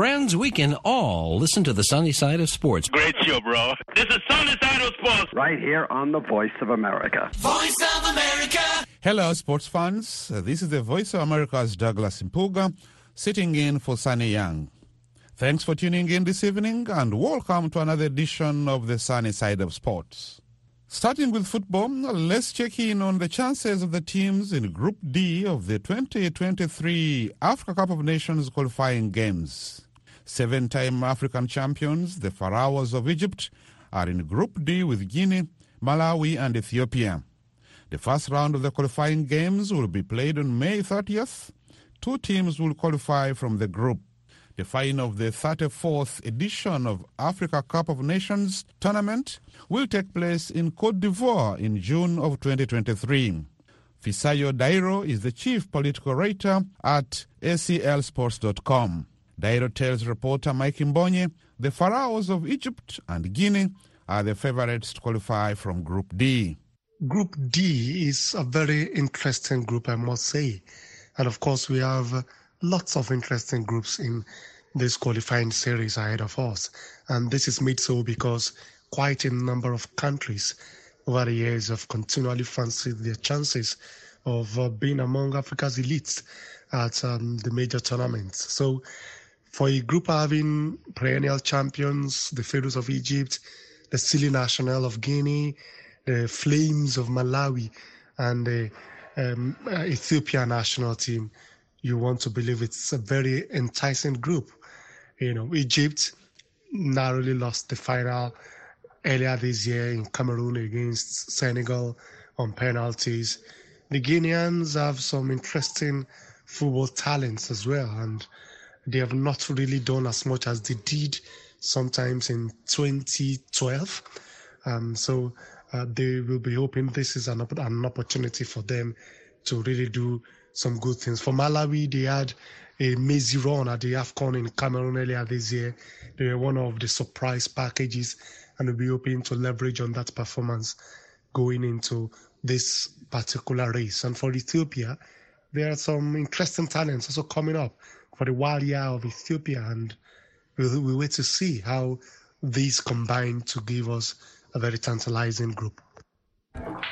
Friends, we can all listen to the Sunny Side of Sports. Great show, bro. This is Sunny Side of Sports. Right here on the Voice of America. Voice of America. Hello, sports fans. This is the Voice of America's Douglas Mpuga, sitting in for Sunny Young. Thanks for tuning in this evening, and welcome to another edition of the Sunny Side of Sports. Starting with football, let's check in on the chances of the teams in Group D of the 2023 Africa Cup of Nations qualifying games. Seven-time African champions, the Pharaohs of Egypt, are in Group D with Guinea, Malawi, and Ethiopia. The first round of the qualifying games will be played on May 30th. Two teams will qualify from the group. The final of the 34th edition of Africa Cup of Nations tournament will take place in Cote d'Ivoire in June of 2023. Fisayo Dairo is the chief political writer at SELsports.com. Dairo tells reporter Mike Mbonye the Pharaohs of Egypt and Guinea are the favorites to qualify from Group D. Group D is a very interesting group, I must say. And of course, we have lots of interesting groups in this qualifying series ahead of us. And this is made so because quite a number of countries over the years have continually fancied their chances of being among Africa's elites at the major tournaments. So for a group having perennial champions, the Pharaohs of Egypt, the Sili National of Guinea, the Flames of Malawi, and the Ethiopia national team, you want to believe it's a very enticing group. You know, Egypt narrowly lost the final earlier this year in Cameroon against Senegal on penalties. The Guineans have some interesting football talents as well, and they have not really done as much as they did sometimes in 2012. They will be hoping this is an opportunity for them to really do some good things. For Malawi, they had a mazy run at the AFCON in Cameroon earlier this year. They were one of the surprise packages and will be hoping to leverage on that performance going into this particular race. And for Ethiopia, there are some interesting talents also coming up for the wild year of Ethiopia, and we'll wait to see how these combine to give us a very tantalizing group.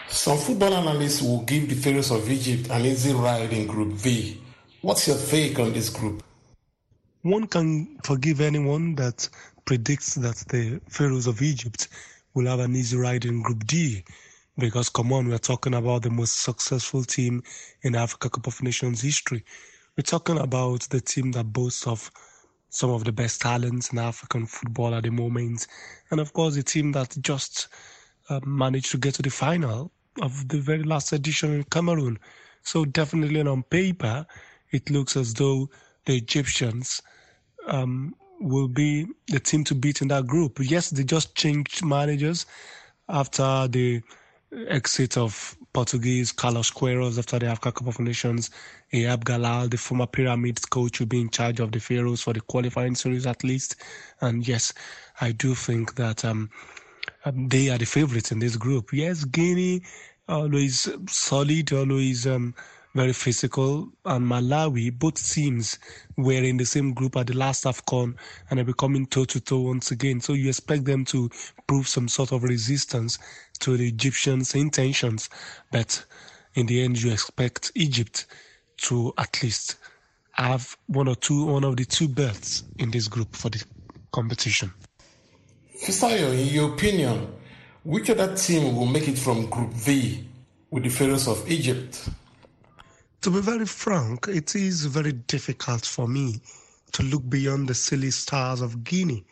Some football analysts will give the Pharaohs of Egypt an easy ride in Group B. What's your take on this group? One can forgive anyone that predicts that the Pharaohs of Egypt will have an easy ride in Group D, because, come on, we're talking about the most successful team in Africa Cup of Nations history. We're talking about the team that boasts of some of the best talents in African football at the moment. And of course, the team that just managed to get to the final of the very last edition in Cameroon. So definitely on paper, it looks as though the Egyptians will be the team to beat in that group. Yes, they just changed managers after the exit of Portuguese Carlos Queiroz after the Africa Cup of Nations. Ayab Galal, the former Pyramids coach, will be in charge of the Pharaohs for the qualifying series at least. And yes, I do think that they are the favourites in this group. Yes, Guinea, always solid, always very physical, and Malawi, both teams were in the same group at the last AFCON and are becoming toe-to-toe once again. So you expect them to prove some sort of resistance to the Egyptians' intentions, but in the end you expect Egypt to at least have one of the two berths in this group for the competition. Fisayo, in your opinion, which other team will make it from Group V with the Pharaohs of Egypt? To be very frank, it is very difficult for me to look beyond the silly stars of Guinea.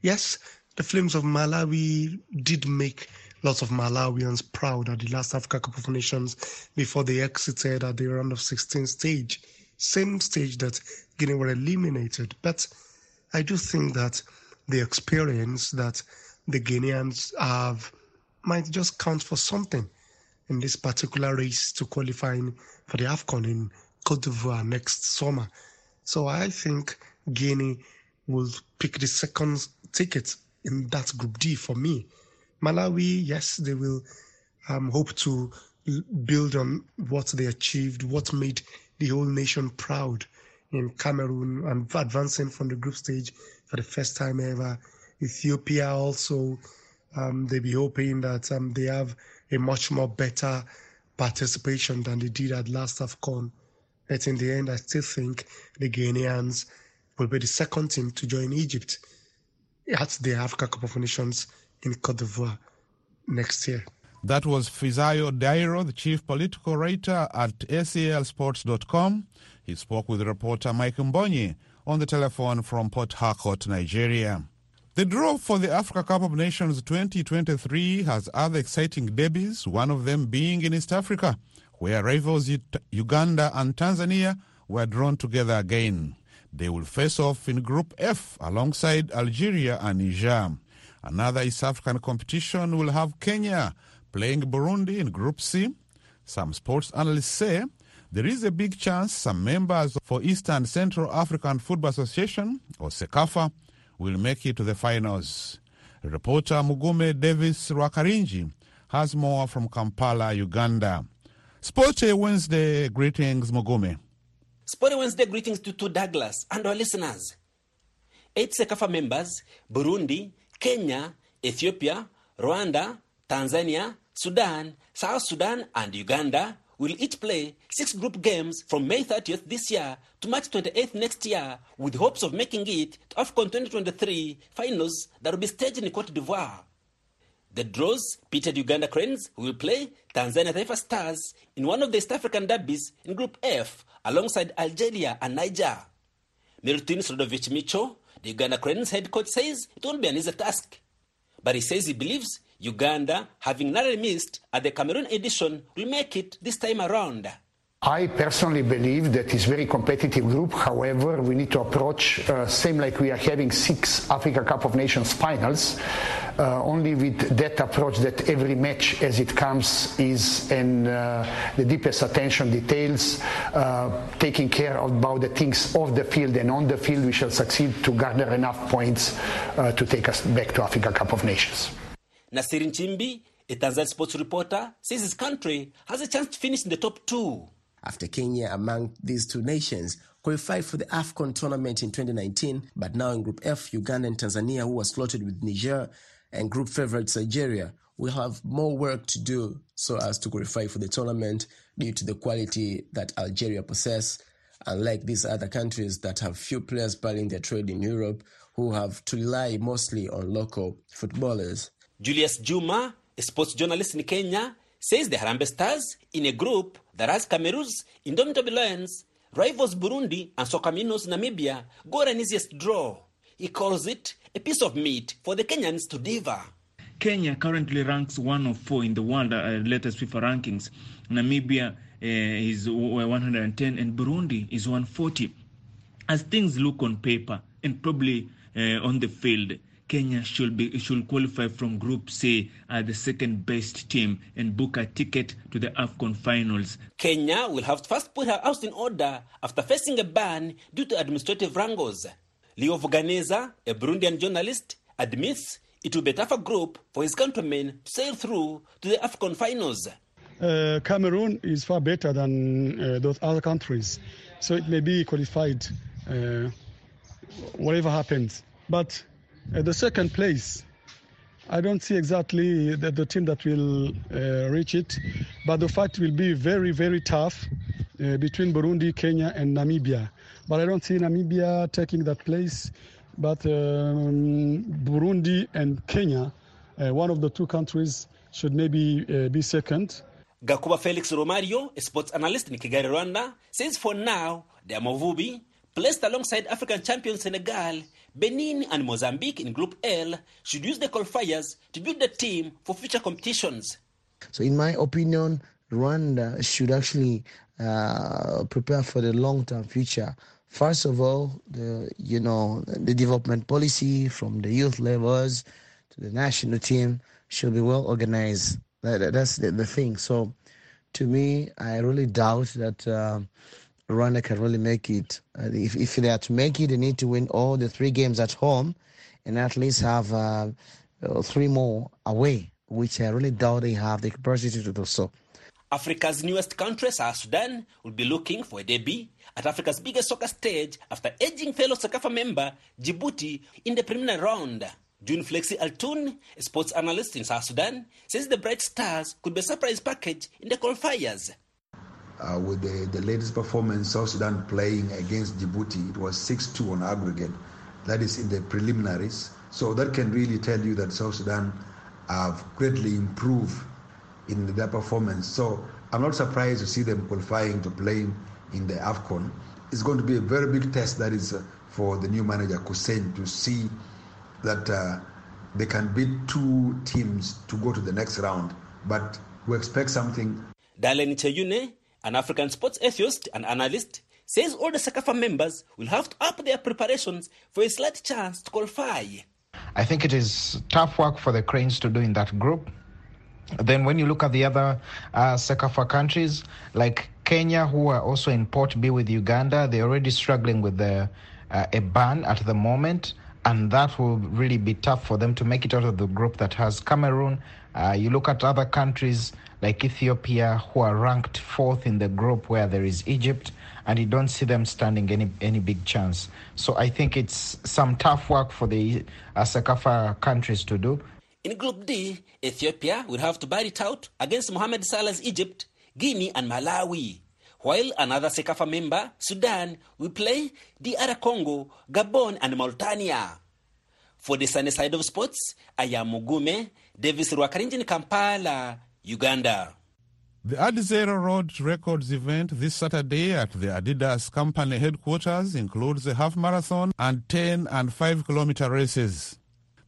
Yes, the Flames of Malawi did make lots of Malawians proud at the last Africa Cup of Nations before they exited at the round of 16 stage, same stage that Guinea were eliminated. But I do think that the experience that the Guineans have might just count for something in this particular race to qualifying for the AFCON in Cote d'Ivoire next summer. So I think Guinea will pick the second ticket in that Group D for me. Malawi, yes, they will hope to build on what they achieved, what made the whole nation proud in Cameroon and advancing from the group stage for the first time ever. Ethiopia also, they'll be hoping that they have a much more better participation than they did at last AFCON. But in the end, I still think the Ghanaians will be the second team to join Egypt at the Africa Cup of Nations in Cote d'Ivoire next year. That was Fisayo Dairo, the chief political writer at SELsports.com. He spoke with reporter Mike Mbonye on the telephone from Port Harcourt, Nigeria. The draw for the Africa Cup of Nations 2023 has other exciting debuts, one of them being in East Africa, where rivals Uganda and Tanzania were drawn together again. They will face off in Group F alongside Algeria and Niger. Another East African competition will have Kenya playing Burundi in Group C. Some sports analysts say there is a big chance some members for Eastern Central African Football Association, or SECAFA, will make it to the finals. Reporter Mugume Davis Rwakarinji has more from Kampala, Uganda. Sporty Wednesday greetings, Mugume. Sporty Wednesday greetings to Douglas and our listeners. 8 SECAFA members, Burundi, Kenya, Ethiopia, Rwanda, Tanzania, Sudan, South Sudan, and Uganda will each play 6 group games from May 30th this year to March 28th next year, with hopes of making it to AFCON 2023 finals that will be staged in Cote d'Ivoire. The draws pitted Uganda Cranes, who will play Tanzania Taifa Stars in one of the East African derbies in Group F alongside Algeria and Niger. Milutin Srdovic Micho, the Uganda Cranes head coach, says it won't be an easy task. But he says he believes Uganda, having narrowly missed at the Cameroon edition, will make it this time around. I personally believe that it's a very competitive group. However, we need to approach same like we are having 6 Africa Cup of Nations finals, only with that approach that every match as it comes is in the deepest attention details, taking care about the things off the field and on the field. We shall succeed to garner enough points to take us back to Africa Cup of Nations. Nasirin Chimbi, a Tanzanian sports reporter, says his country has a chance to finish in the top 2. After Kenya, among these 2 nations, qualified for the AFCON tournament in 2019, but now in Group F, Uganda and Tanzania, who are slotted with Niger and group favorites Algeria, will have more work to do so as to qualify for the tournament due to the quality that Algeria possess, unlike these other countries that have few players battling their trade in Europe, who have to rely mostly on local footballers. Julius Juma, a sports journalist in Kenya, says the Harambee Stars, in a group that has Cameroon's Indomitable Lions, rivals Burundi and Soccermino's Namibia, got an easiest draw. He calls it a piece of meat for the Kenyans to devour. Kenya currently ranks 104 in the world latest FIFA rankings. Namibia is 110 and Burundi is 140. As things look on paper and probably on the field, Kenya should qualify from Group C as the second best team and book a ticket to the AFCON finals. Kenya will have to first put her house in order after facing a ban due to administrative wrangles. Leo Fuganeza, a Burundian journalist, admits it will be a tougher group for his countrymen to sail through to the AFCON finals. Cameroon is far better than those other countries, so it may be qualified, whatever happens. But at the second place, I don't see exactly the team that will reach it, but the fight will be very, very tough between Burundi, Kenya, and Namibia. But I don't see Namibia taking that place, but Burundi and Kenya, one of the 2 countries, should maybe be second. Gakuba Felix Romario, a sports analyst in Kigali, Rwanda, says for now, the Amavubi, placed alongside African champion Senegal, Benin and Mozambique in Group L, should use the qualifiers to build the team for future competitions. So in my opinion, Rwanda should actually prepare for the long-term future. First of all, the development policy from the youth levels to the national team should be well organized. That's the thing. So to me, I really doubt that Rwanda can really make it. If they are to make it, they need to win all the 3 games at home and at least have 3 more away, which I really doubt they have the capacity to do so. Africa's newest country, South Sudan, will be looking for a debut at Africa's biggest soccer stage after edging fellow SECAFA member Djibouti in the preliminary round. June Flexi Altun, a sports analyst in South Sudan, says the Bright Stars could be a surprise package in the qualifiers. With the latest performance, South Sudan playing against Djibouti, it was 6-2 on aggregate. That is in the preliminaries. So that can really tell you that South Sudan have greatly improved in their performance. So I'm not surprised to see them qualifying to play in the AFCON. It's going to be a very big test, that is for the new manager, Kusen, to see that they can beat two teams to go to the next round. But we expect something. Dalenitayune, an African sports enthusiast and analyst, says all the SECAFA members will have to up their preparations for a slight chance to qualify. I think it is tough work for the Cranes to do in that group. Then when you look at the other SECAFA countries, like Kenya, who are also in Port B with Uganda, they're already struggling with a ban at the moment, and that will really be tough for them to make it out of the group that has Cameroon. You look at other countries like Ethiopia, who are ranked fourth in the group where there is Egypt, and you don't see them standing any big chance. So I think it's some tough work for the SECAFA countries to do. In Group D, Ethiopia will have to bat it out against Mohamed Salah's Egypt, Guinea and Malawi, while another SECAFA member, Sudan, will play DR Congo, Gabon and Mauritania. For the sunny side of sports, I am Mugume Davis Rwakarinji in Kampala, Uganda. The Adzero Road Records event this Saturday at the Adidas company headquarters includes a half marathon and 10 and 5-kilometer races.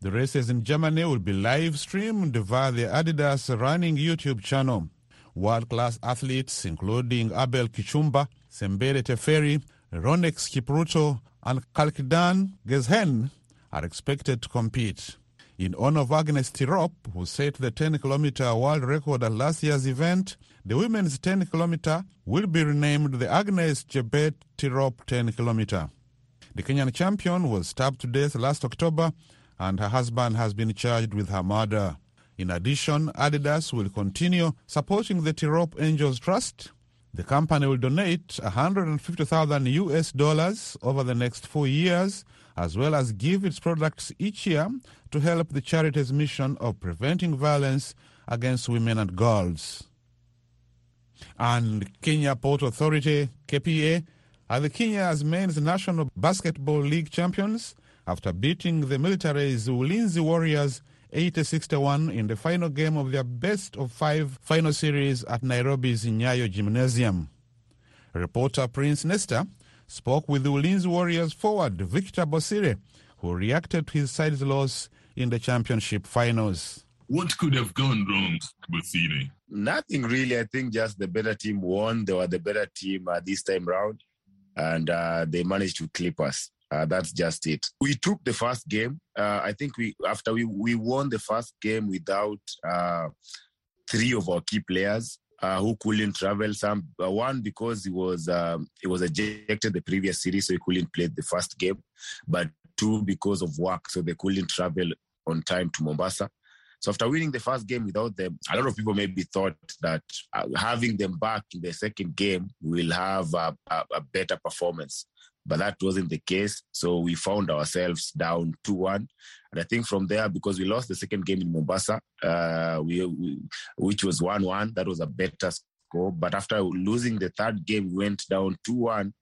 The races in Germany will be live-streamed via the Adidas Running YouTube channel. World-class athletes including Abel Kichumba, Sembere Teferi, Ronex Kipruto, and Kalkidan Gezhen are expected to compete. In honor of Agnes Tirop, who set the 10-kilometer world record at last year's event, the women's 10-kilometer will be renamed the Agnes Jebet Tirop 10-kilometer. The Kenyan champion was stabbed to death last October, and her husband has been charged with her murder. In addition, Adidas will continue supporting the Tirop Angels Trust. The company will donate $150,000 over the next 4 years, as well as give its products each year to help the charity's mission of preventing violence against women and girls. And Kenya Ports Authority, KPA, are the Kenya's men's National Basketball League champions, after beating the military's Ulinzi Warriors 80-61 in the final game of their best-of-5 final series at Nairobi's Nyayo Gymnasium. Reporter Prince Nesta spoke with the Ulinzi Warriors forward Victor Bosire, who reacted to his side's loss in the championship finals. What could have gone wrong with Bosire? Nothing really. I think just the better team won. They were the better team this time round, and they managed to clip us. That's just it. We took the first game. I think after we won the first game without three of our key players who couldn't travel. One because he was ejected the previous series, so he couldn't play the first game. But two, because of work, so they couldn't travel on time to Mombasa. So after winning the first game without them, a lot of people maybe thought that having them back in the second game will have a better performance. But that wasn't the case. So we found ourselves down 2-1. And I think from there, because we lost the second game in Mombasa, which was 1-1, that was a better score. But after losing the third game, we went down 2-1.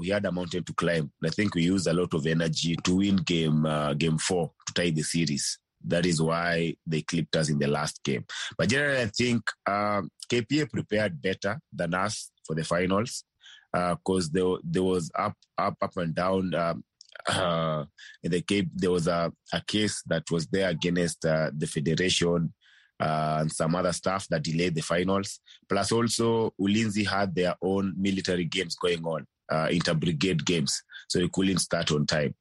We had a mountain to climb. And I think we used a lot of energy to win game four to tie the series. That is why they clipped us in the last game. But generally, I think KPA prepared better than us for the finals. Because there was up and down. In the Cape, there was a case that was there against the Federation and some other stuff that delayed the finals. Plus also, Ulinzi had their own military games going on, inter-brigade games. So they couldn't start on time.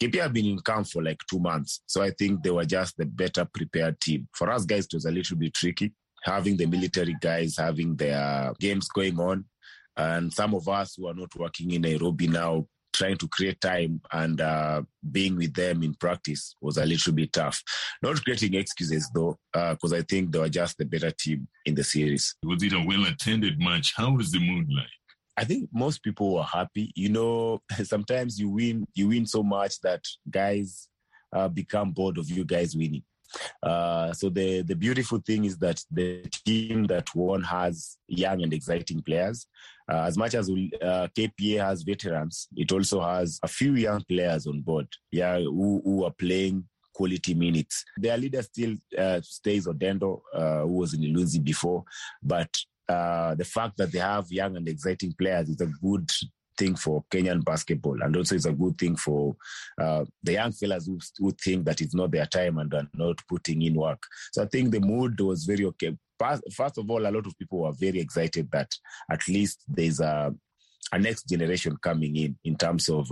KPA have been in camp for like 2 months. So I think they were just the better prepared team. For us guys, it was a little bit tricky, having the military guys having their games going on. And some of us who are not working in Nairobi now trying to create time and being with them in practice was a little bit tough. Not creating excuses, though, because I think they were just the better team in the series. Was it a well-attended match? How was the mood like? I think most people were happy. You know, sometimes you win so much that guys become bored of you guys winning. So the beautiful thing is that the team that won has young and exciting players. As much as KPA has veterans, it also has a few young players on board, who are playing quality minutes. Their leader still stays Odendo, who was in Ulinzi before, but the fact that they have young and exciting players is a good thing for Kenyan basketball, and also it's a good thing for the young fellas who think that it's not their time and are not putting in work. So I think the mood was very okay. First of all, a lot of people were very excited that at least there's a next generation coming in terms of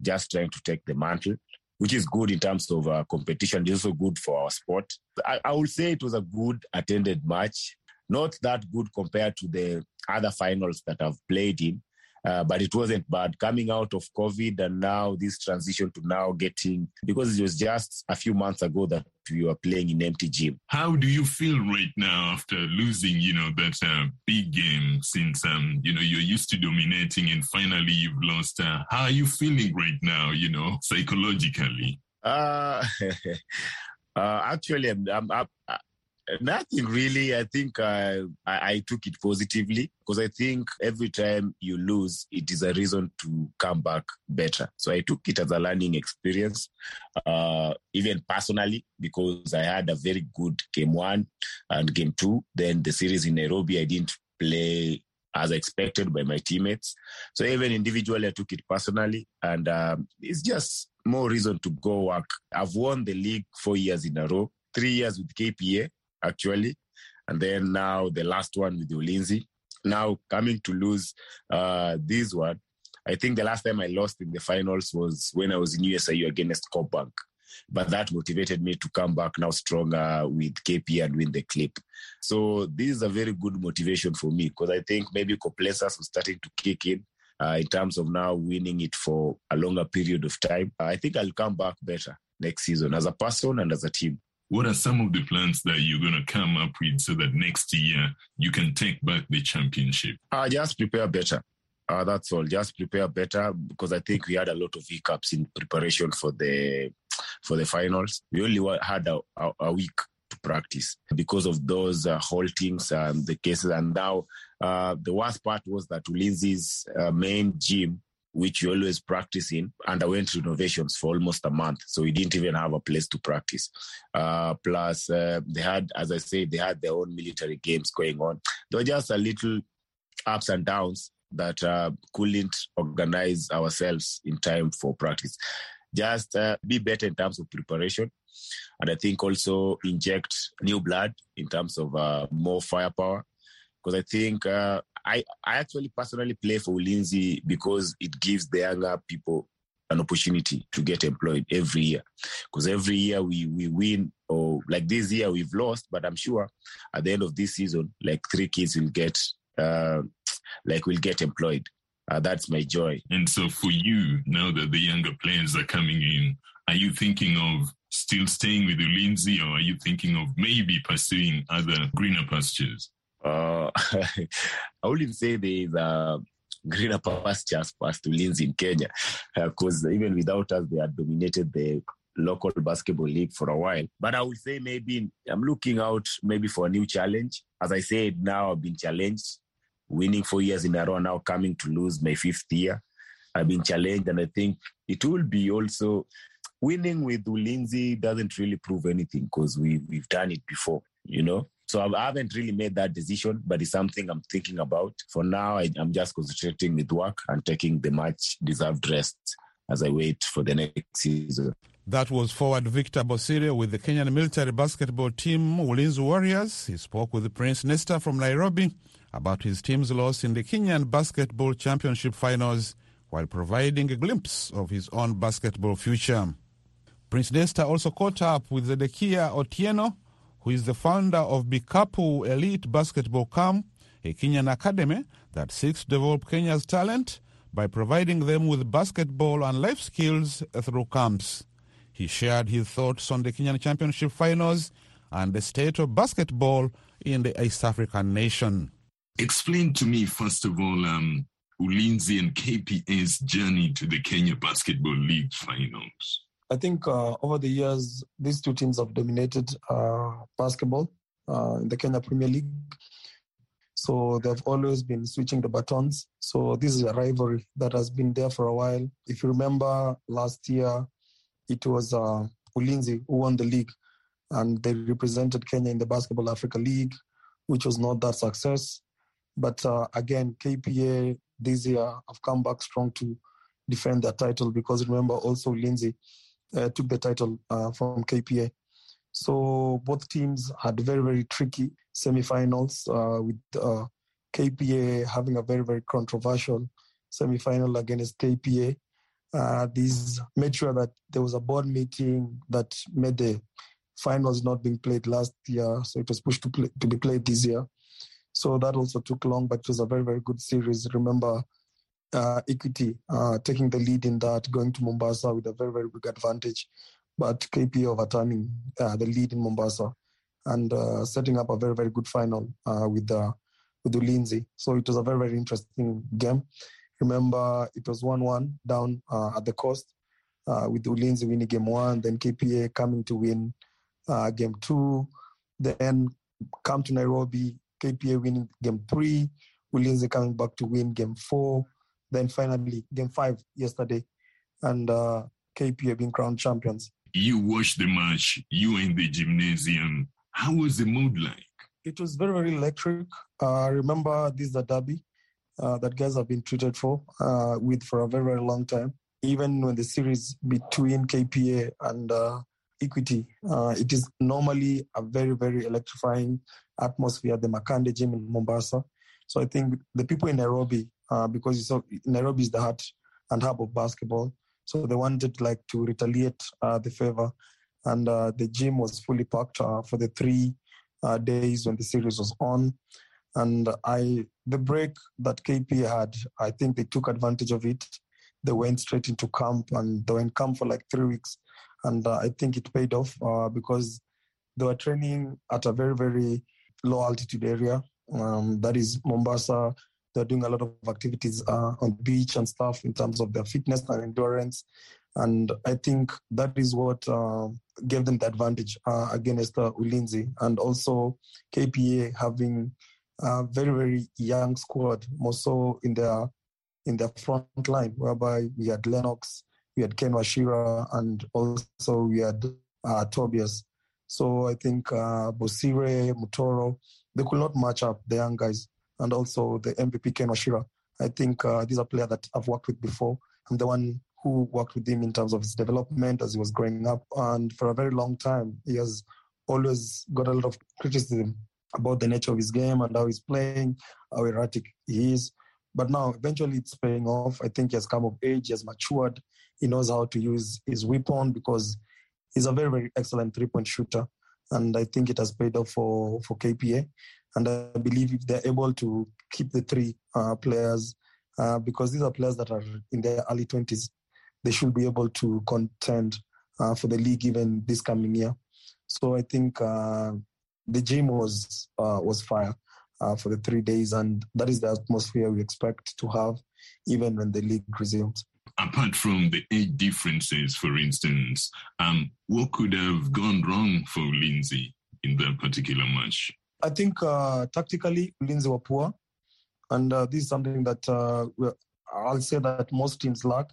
just trying to take the mantle, which is good in terms of competition. It's also good for our sport. I would say it was a good attended match, not that good compared to the other finals that I've played in. But it wasn't bad. Coming out of COVID and now this transition to now getting, because it was just a few months ago that we were playing in empty gym. How do you feel right now after losing, that big game since, you're used to dominating and finally you've lost? How are you feeling right now, psychologically? Actually, I'm nothing really. I think I took it positively, because I think every time you lose, it is a reason to come back better. So I took it as a learning experience, even personally, because I had a very good game one and game two. Then the series in Nairobi, I didn't play as expected by my teammates. So even individually, I took it personally. And it's just more reason to go work. I've won the league 4 years in a row, 3 years with KPA, actually, and then now the last one with Ulinzi. Now coming to lose this one, I think the last time I lost in the finals was when I was in USIU against Cobank, but that motivated me to come back now stronger with KP and win the clip. So this is a very good motivation for me, because I think maybe complacency was starting to kick in terms of now winning it for a longer period of time. I think I'll come back better next season as a person and as a team. What are some of the plans that you're going to come up with so that next year you can take back the championship? Just prepare better. That's all. Just prepare better, because I think we had a lot of hiccups in preparation for the finals. We only had a week to practice because of those haltings and the cases. And now the worst part was that Ulinzi's main gym, which we always practice in, underwent renovations for almost a month. So we didn't even have a place to practice. Plus, they had, as I said, they had their own military games going on. There were just a little ups and downs that couldn't organize ourselves in time for practice. Just be better in terms of preparation. And I think also inject new blood in terms of more firepower. Because I think... I actually personally play for Ulinzi because it gives the younger people an opportunity to get employed every year. Because every year we win, or like this year we've lost, but I'm sure at the end of this season, like 3 kids will get employed. That's my joy. And so for you, now that the younger players are coming in, are you thinking of still staying with Ulinzi, or are you thinking of maybe pursuing other greener pastures? I wouldn't say there is a greener pastures past Ulinzi in Kenya, because even without us, they had dominated the local basketball league for a while. But I would say maybe I'm looking out maybe for a new challenge. As I said, now I've been challenged, winning 4 years in a row, now coming to lose my 5th year. I've been challenged, and I think it will be also... Winning with Ulinzi doesn't really prove anything, because we've done it before, So I haven't really made that decision, but it's something I'm thinking about. For now, I'm just concentrating with work and taking the much-deserved rest as I wait for the next season. That was forward Victor Bosire with the Kenyan military basketball team, Ulinzi Warriors. He spoke with Prince Nesta from Nairobi about his team's loss in the Kenyan Basketball Championship finals, while providing a glimpse of his own basketball future. Prince Nesta also caught up with the Dekia Otieno, who is the founder of Vikapu Elite Basketball Camp, a Kenyan academy that seeks to develop Kenya's talent by providing them with basketball and life skills through camps. He shared his thoughts on the Kenyan Championship finals and the state of basketball in the East African nation. Explain to me, first of all, Ulinzi and KPA's journey to the Kenya Basketball League finals. I think over the years, these two teams have dominated basketball in the Kenya Premier League. So they've always been switching the batons. So this is a rivalry that has been there for a while. If you remember last year, it was Ulinzi who won the league, and they represented Kenya in the Basketball Africa League, which was not that success. But again, KPA this year have come back strong to defend their title, because remember also Ulinzi took the title from KPA. So both teams had very, very tricky semifinals with KPA having a very, very controversial semifinal against KPA. These made sure that there was a board meeting that made the finals not being played last year, so it was pushed to be played this year. So that also took long, but it was a very, very good series. Remember, Equity taking the lead in that, going to Mombasa with a very, very big advantage, but KPA overturning the lead in Mombasa and setting up a very, very good final with Ulinzi. So it was a very, very interesting game. Remember, it was 1-1 down at the coast with Ulinzi winning game one, then KPA coming to win game two, then come to Nairobi, KPA winning game three, Ulinzi coming back to win game four, then finally game five yesterday, and KPA being crowned champions. You watched the match, you were in the gymnasium. How was the mood like? It was very, very electric. Remember, this is a derby that guys have been treated for a very, very long time. Even when the series between KPA and Equity, it is normally a very, very electrifying atmosphere at the Makande Gym in Mombasa. So I think the people in Nairobi, because you saw Nairobi is the heart and hub of basketball, so they wanted to retaliate the favor, and the gym was fully packed for the 3 days when the series was on. And the break that KP had, I think they took advantage of it. They went straight into camp, and they were in camp for 3 weeks. And I think it paid off because they were training at a very, very low altitude area. That is Mombasa. They're doing a lot of activities on the beach and stuff in terms of their fitness and endurance. And I think that is what gave them the advantage against Ulinzi. And also KPA having a very, very young squad, more so in their front line, whereby we had Lennox, we had Ken Washira, and also we had Tobias. So I think Bosire, Mutoro, they could not match up the young guys. And also the MVP, Ken Washira. I think these are players that I've worked with before. I'm the one who worked with him in terms of his development as he was growing up. And for a very long time, he has always got a lot of criticism about the nature of his game and how he's playing, how erratic he is. But now, eventually, it's paying off. I think he has come of age, he has matured. He knows how to use his weapon because he's a very, very excellent three-point shooter. And I think it has paid off for KPA. And I believe if they're able to keep the three players, because these are players that are in their early 20s, they should be able to contend for the league even this coming year. So I think the gym was fire for the 3 days, and that is the atmosphere we expect to have even when the league resumes. Apart from the age differences, for instance, what could have gone wrong for Ulinzi in that particular match? I think tactically, Ulinzi were poor, and this is something that I'll say that most teams lack,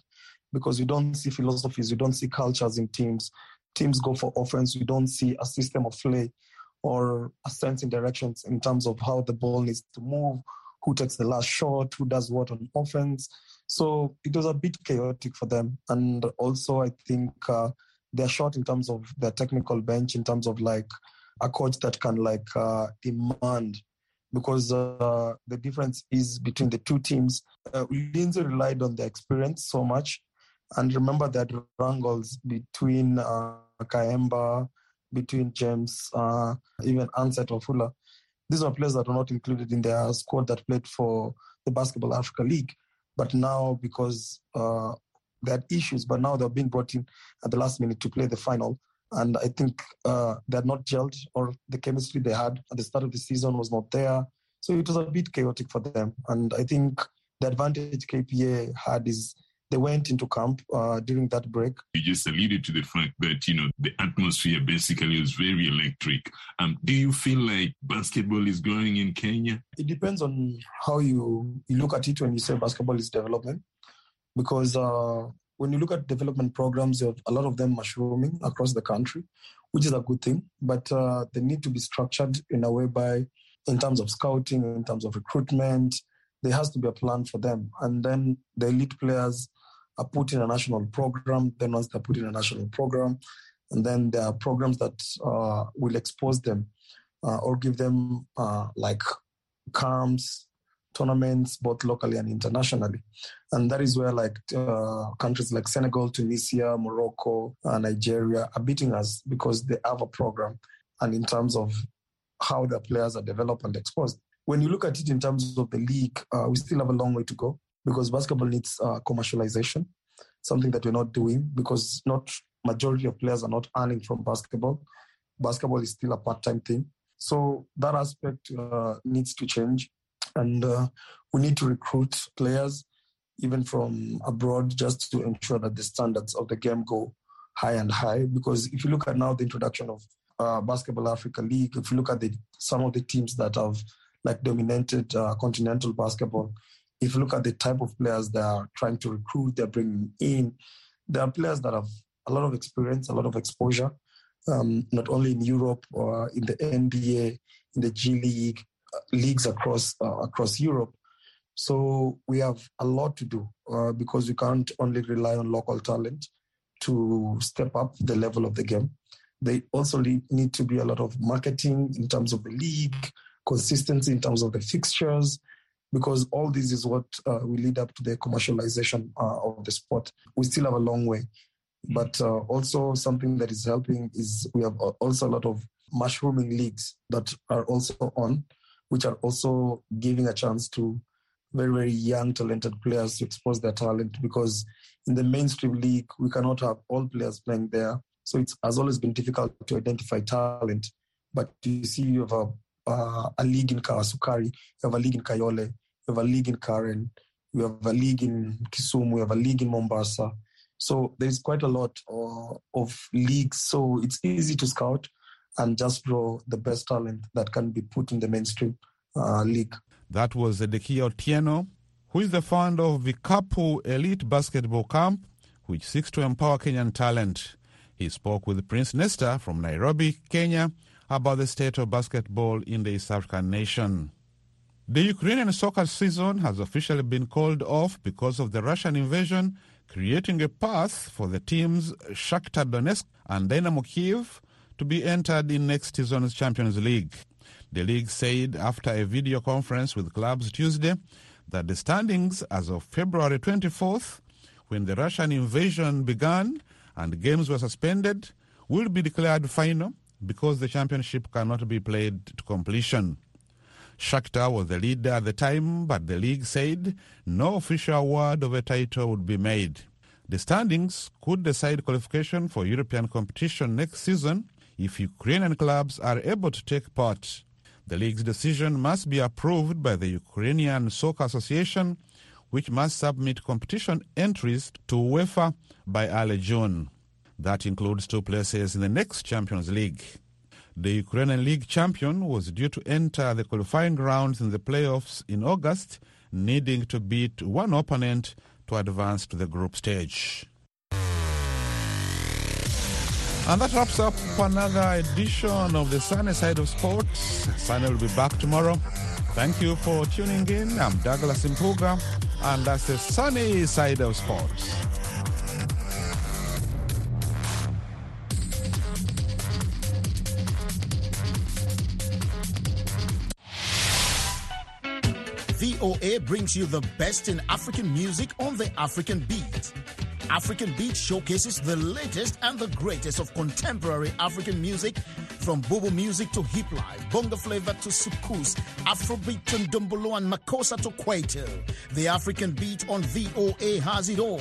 because we don't see philosophies, we don't see cultures in teams. Teams go for offense, we don't see a system of play or a sense in directions in terms of how the ball needs to move, who takes the last shot, who does what on offense. So it was a bit chaotic for them. And also, I think they're short in terms of their technical bench, in terms of a coach that can demand, because the difference is between the two teams. Ulinzi relied on their experience so much, and remember that wrangles between Kaemba, between James, even Ansett or Fuller. These are players that are not included in their squad that played for the Basketball Africa League. But now, because they had issues, but now they're being brought in at the last minute to play the final. And I think they're not gelled, or the chemistry they had at the start of the season was not there. So it was a bit chaotic for them. And I think the advantage KPA had is they went into camp during that break. You just alluded to the fact that, you know, the atmosphere basically is very electric. Do you feel like basketball is growing in Kenya? It depends on how you look at it when you say basketball is development. Because when you look at development programs, you have a lot of them mushrooming across the country, which is a good thing. But they need to be structured in a way by, in terms of scouting, in terms of recruitment, there has to be a plan for them. And then the elite players are put in a national program. Then once they're put in a national program, and then there are programs that will expose them or give them like camps, tournaments, both locally and internationally. And that is where like countries like Senegal, Tunisia, Morocco, Nigeria are beating us because they have a program. And in terms of how the players are developed and exposed, when you look at it in terms of the league, we still have a long way to go. Because basketball needs commercialization, something that we're not doing because not majority of players are not earning from basketball. Basketball is still a part-time thing. So that aspect needs to change. And we need to recruit players even from abroad just to ensure that the standards of the game go high and high. Because if you look at now the introduction of Basketball Africa League, if you look at some of the teams that have like dominated continental basketball, if you look at the type of players they are trying to recruit, they're bringing in, there are players that have a lot of experience, a lot of exposure, not only in Europe or in the NBA, in the G League, leagues across Europe. So we have a lot to do because we can't only rely on local talent to step up the level of the game. They also need to be a lot of marketing in terms of the league, consistency in terms of the fixtures, because all this is what will lead up to the commercialization of the sport. We still have a long way. But also something that is helping is we have also a lot of mushrooming leagues that are also on, which are also giving a chance to very, very young, talented players to expose their talent. Because in the mainstream league, we cannot have all players playing there. So it has always been difficult to identify talent. But you see you have a league in Kawasukari, you have a league in Kayole, we have a league in Karen, we have a league in Kisumu, we have a league in Mombasa. So there's quite a lot of leagues. So it's easy to scout and just draw the best talent that can be put in the mainstream league. That was Dekia Otieno, who is the founder of Vikapu Elite Basketball Camp, which seeks to empower Kenyan talent. He spoke with Prince Nesta from Nairobi, Kenya, about the state of basketball in the East African nation. The Ukrainian soccer season has officially been called off because of the Russian invasion, creating a path for the teams Shakhtar Donetsk and Dynamo Kyiv to be entered in next season's Champions League. The league said after a video conference with clubs Tuesday that the standings as of February 24th, when the Russian invasion began and games were suspended, will be declared final, because the championship cannot be played to completion. Shakhtar was the leader at the time, but the league said no official award of a title would be made. The standings could decide qualification for European competition next season if Ukrainian clubs are able to take part. The league's decision must be approved by the Ukrainian Soccer Association, which must submit competition entries to UEFA by early June. That includes two places in the next Champions League. The Ukrainian League champion was due to enter the qualifying rounds in the playoffs in August, needing to beat one opponent to advance to the group stage. And that wraps up another edition of the Sunny Side of Sports. Sunny will be back tomorrow. Thank you for tuning in. I'm Douglas Mpuga, and that's the Sunny Side of Sports. VOA brings you the best in African music on the African Beat. African Beat showcases the latest and the greatest of contemporary African music From bobo music to hip life, bonga flavor to sukus, Afrobeat to ndombolo and makosa to kwaito, the African beat on VOA has it all.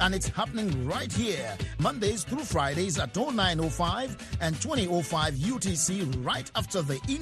And it's happening right here, Mondays through Fridays at 09:05 and 20:05 UTC, right after the internet.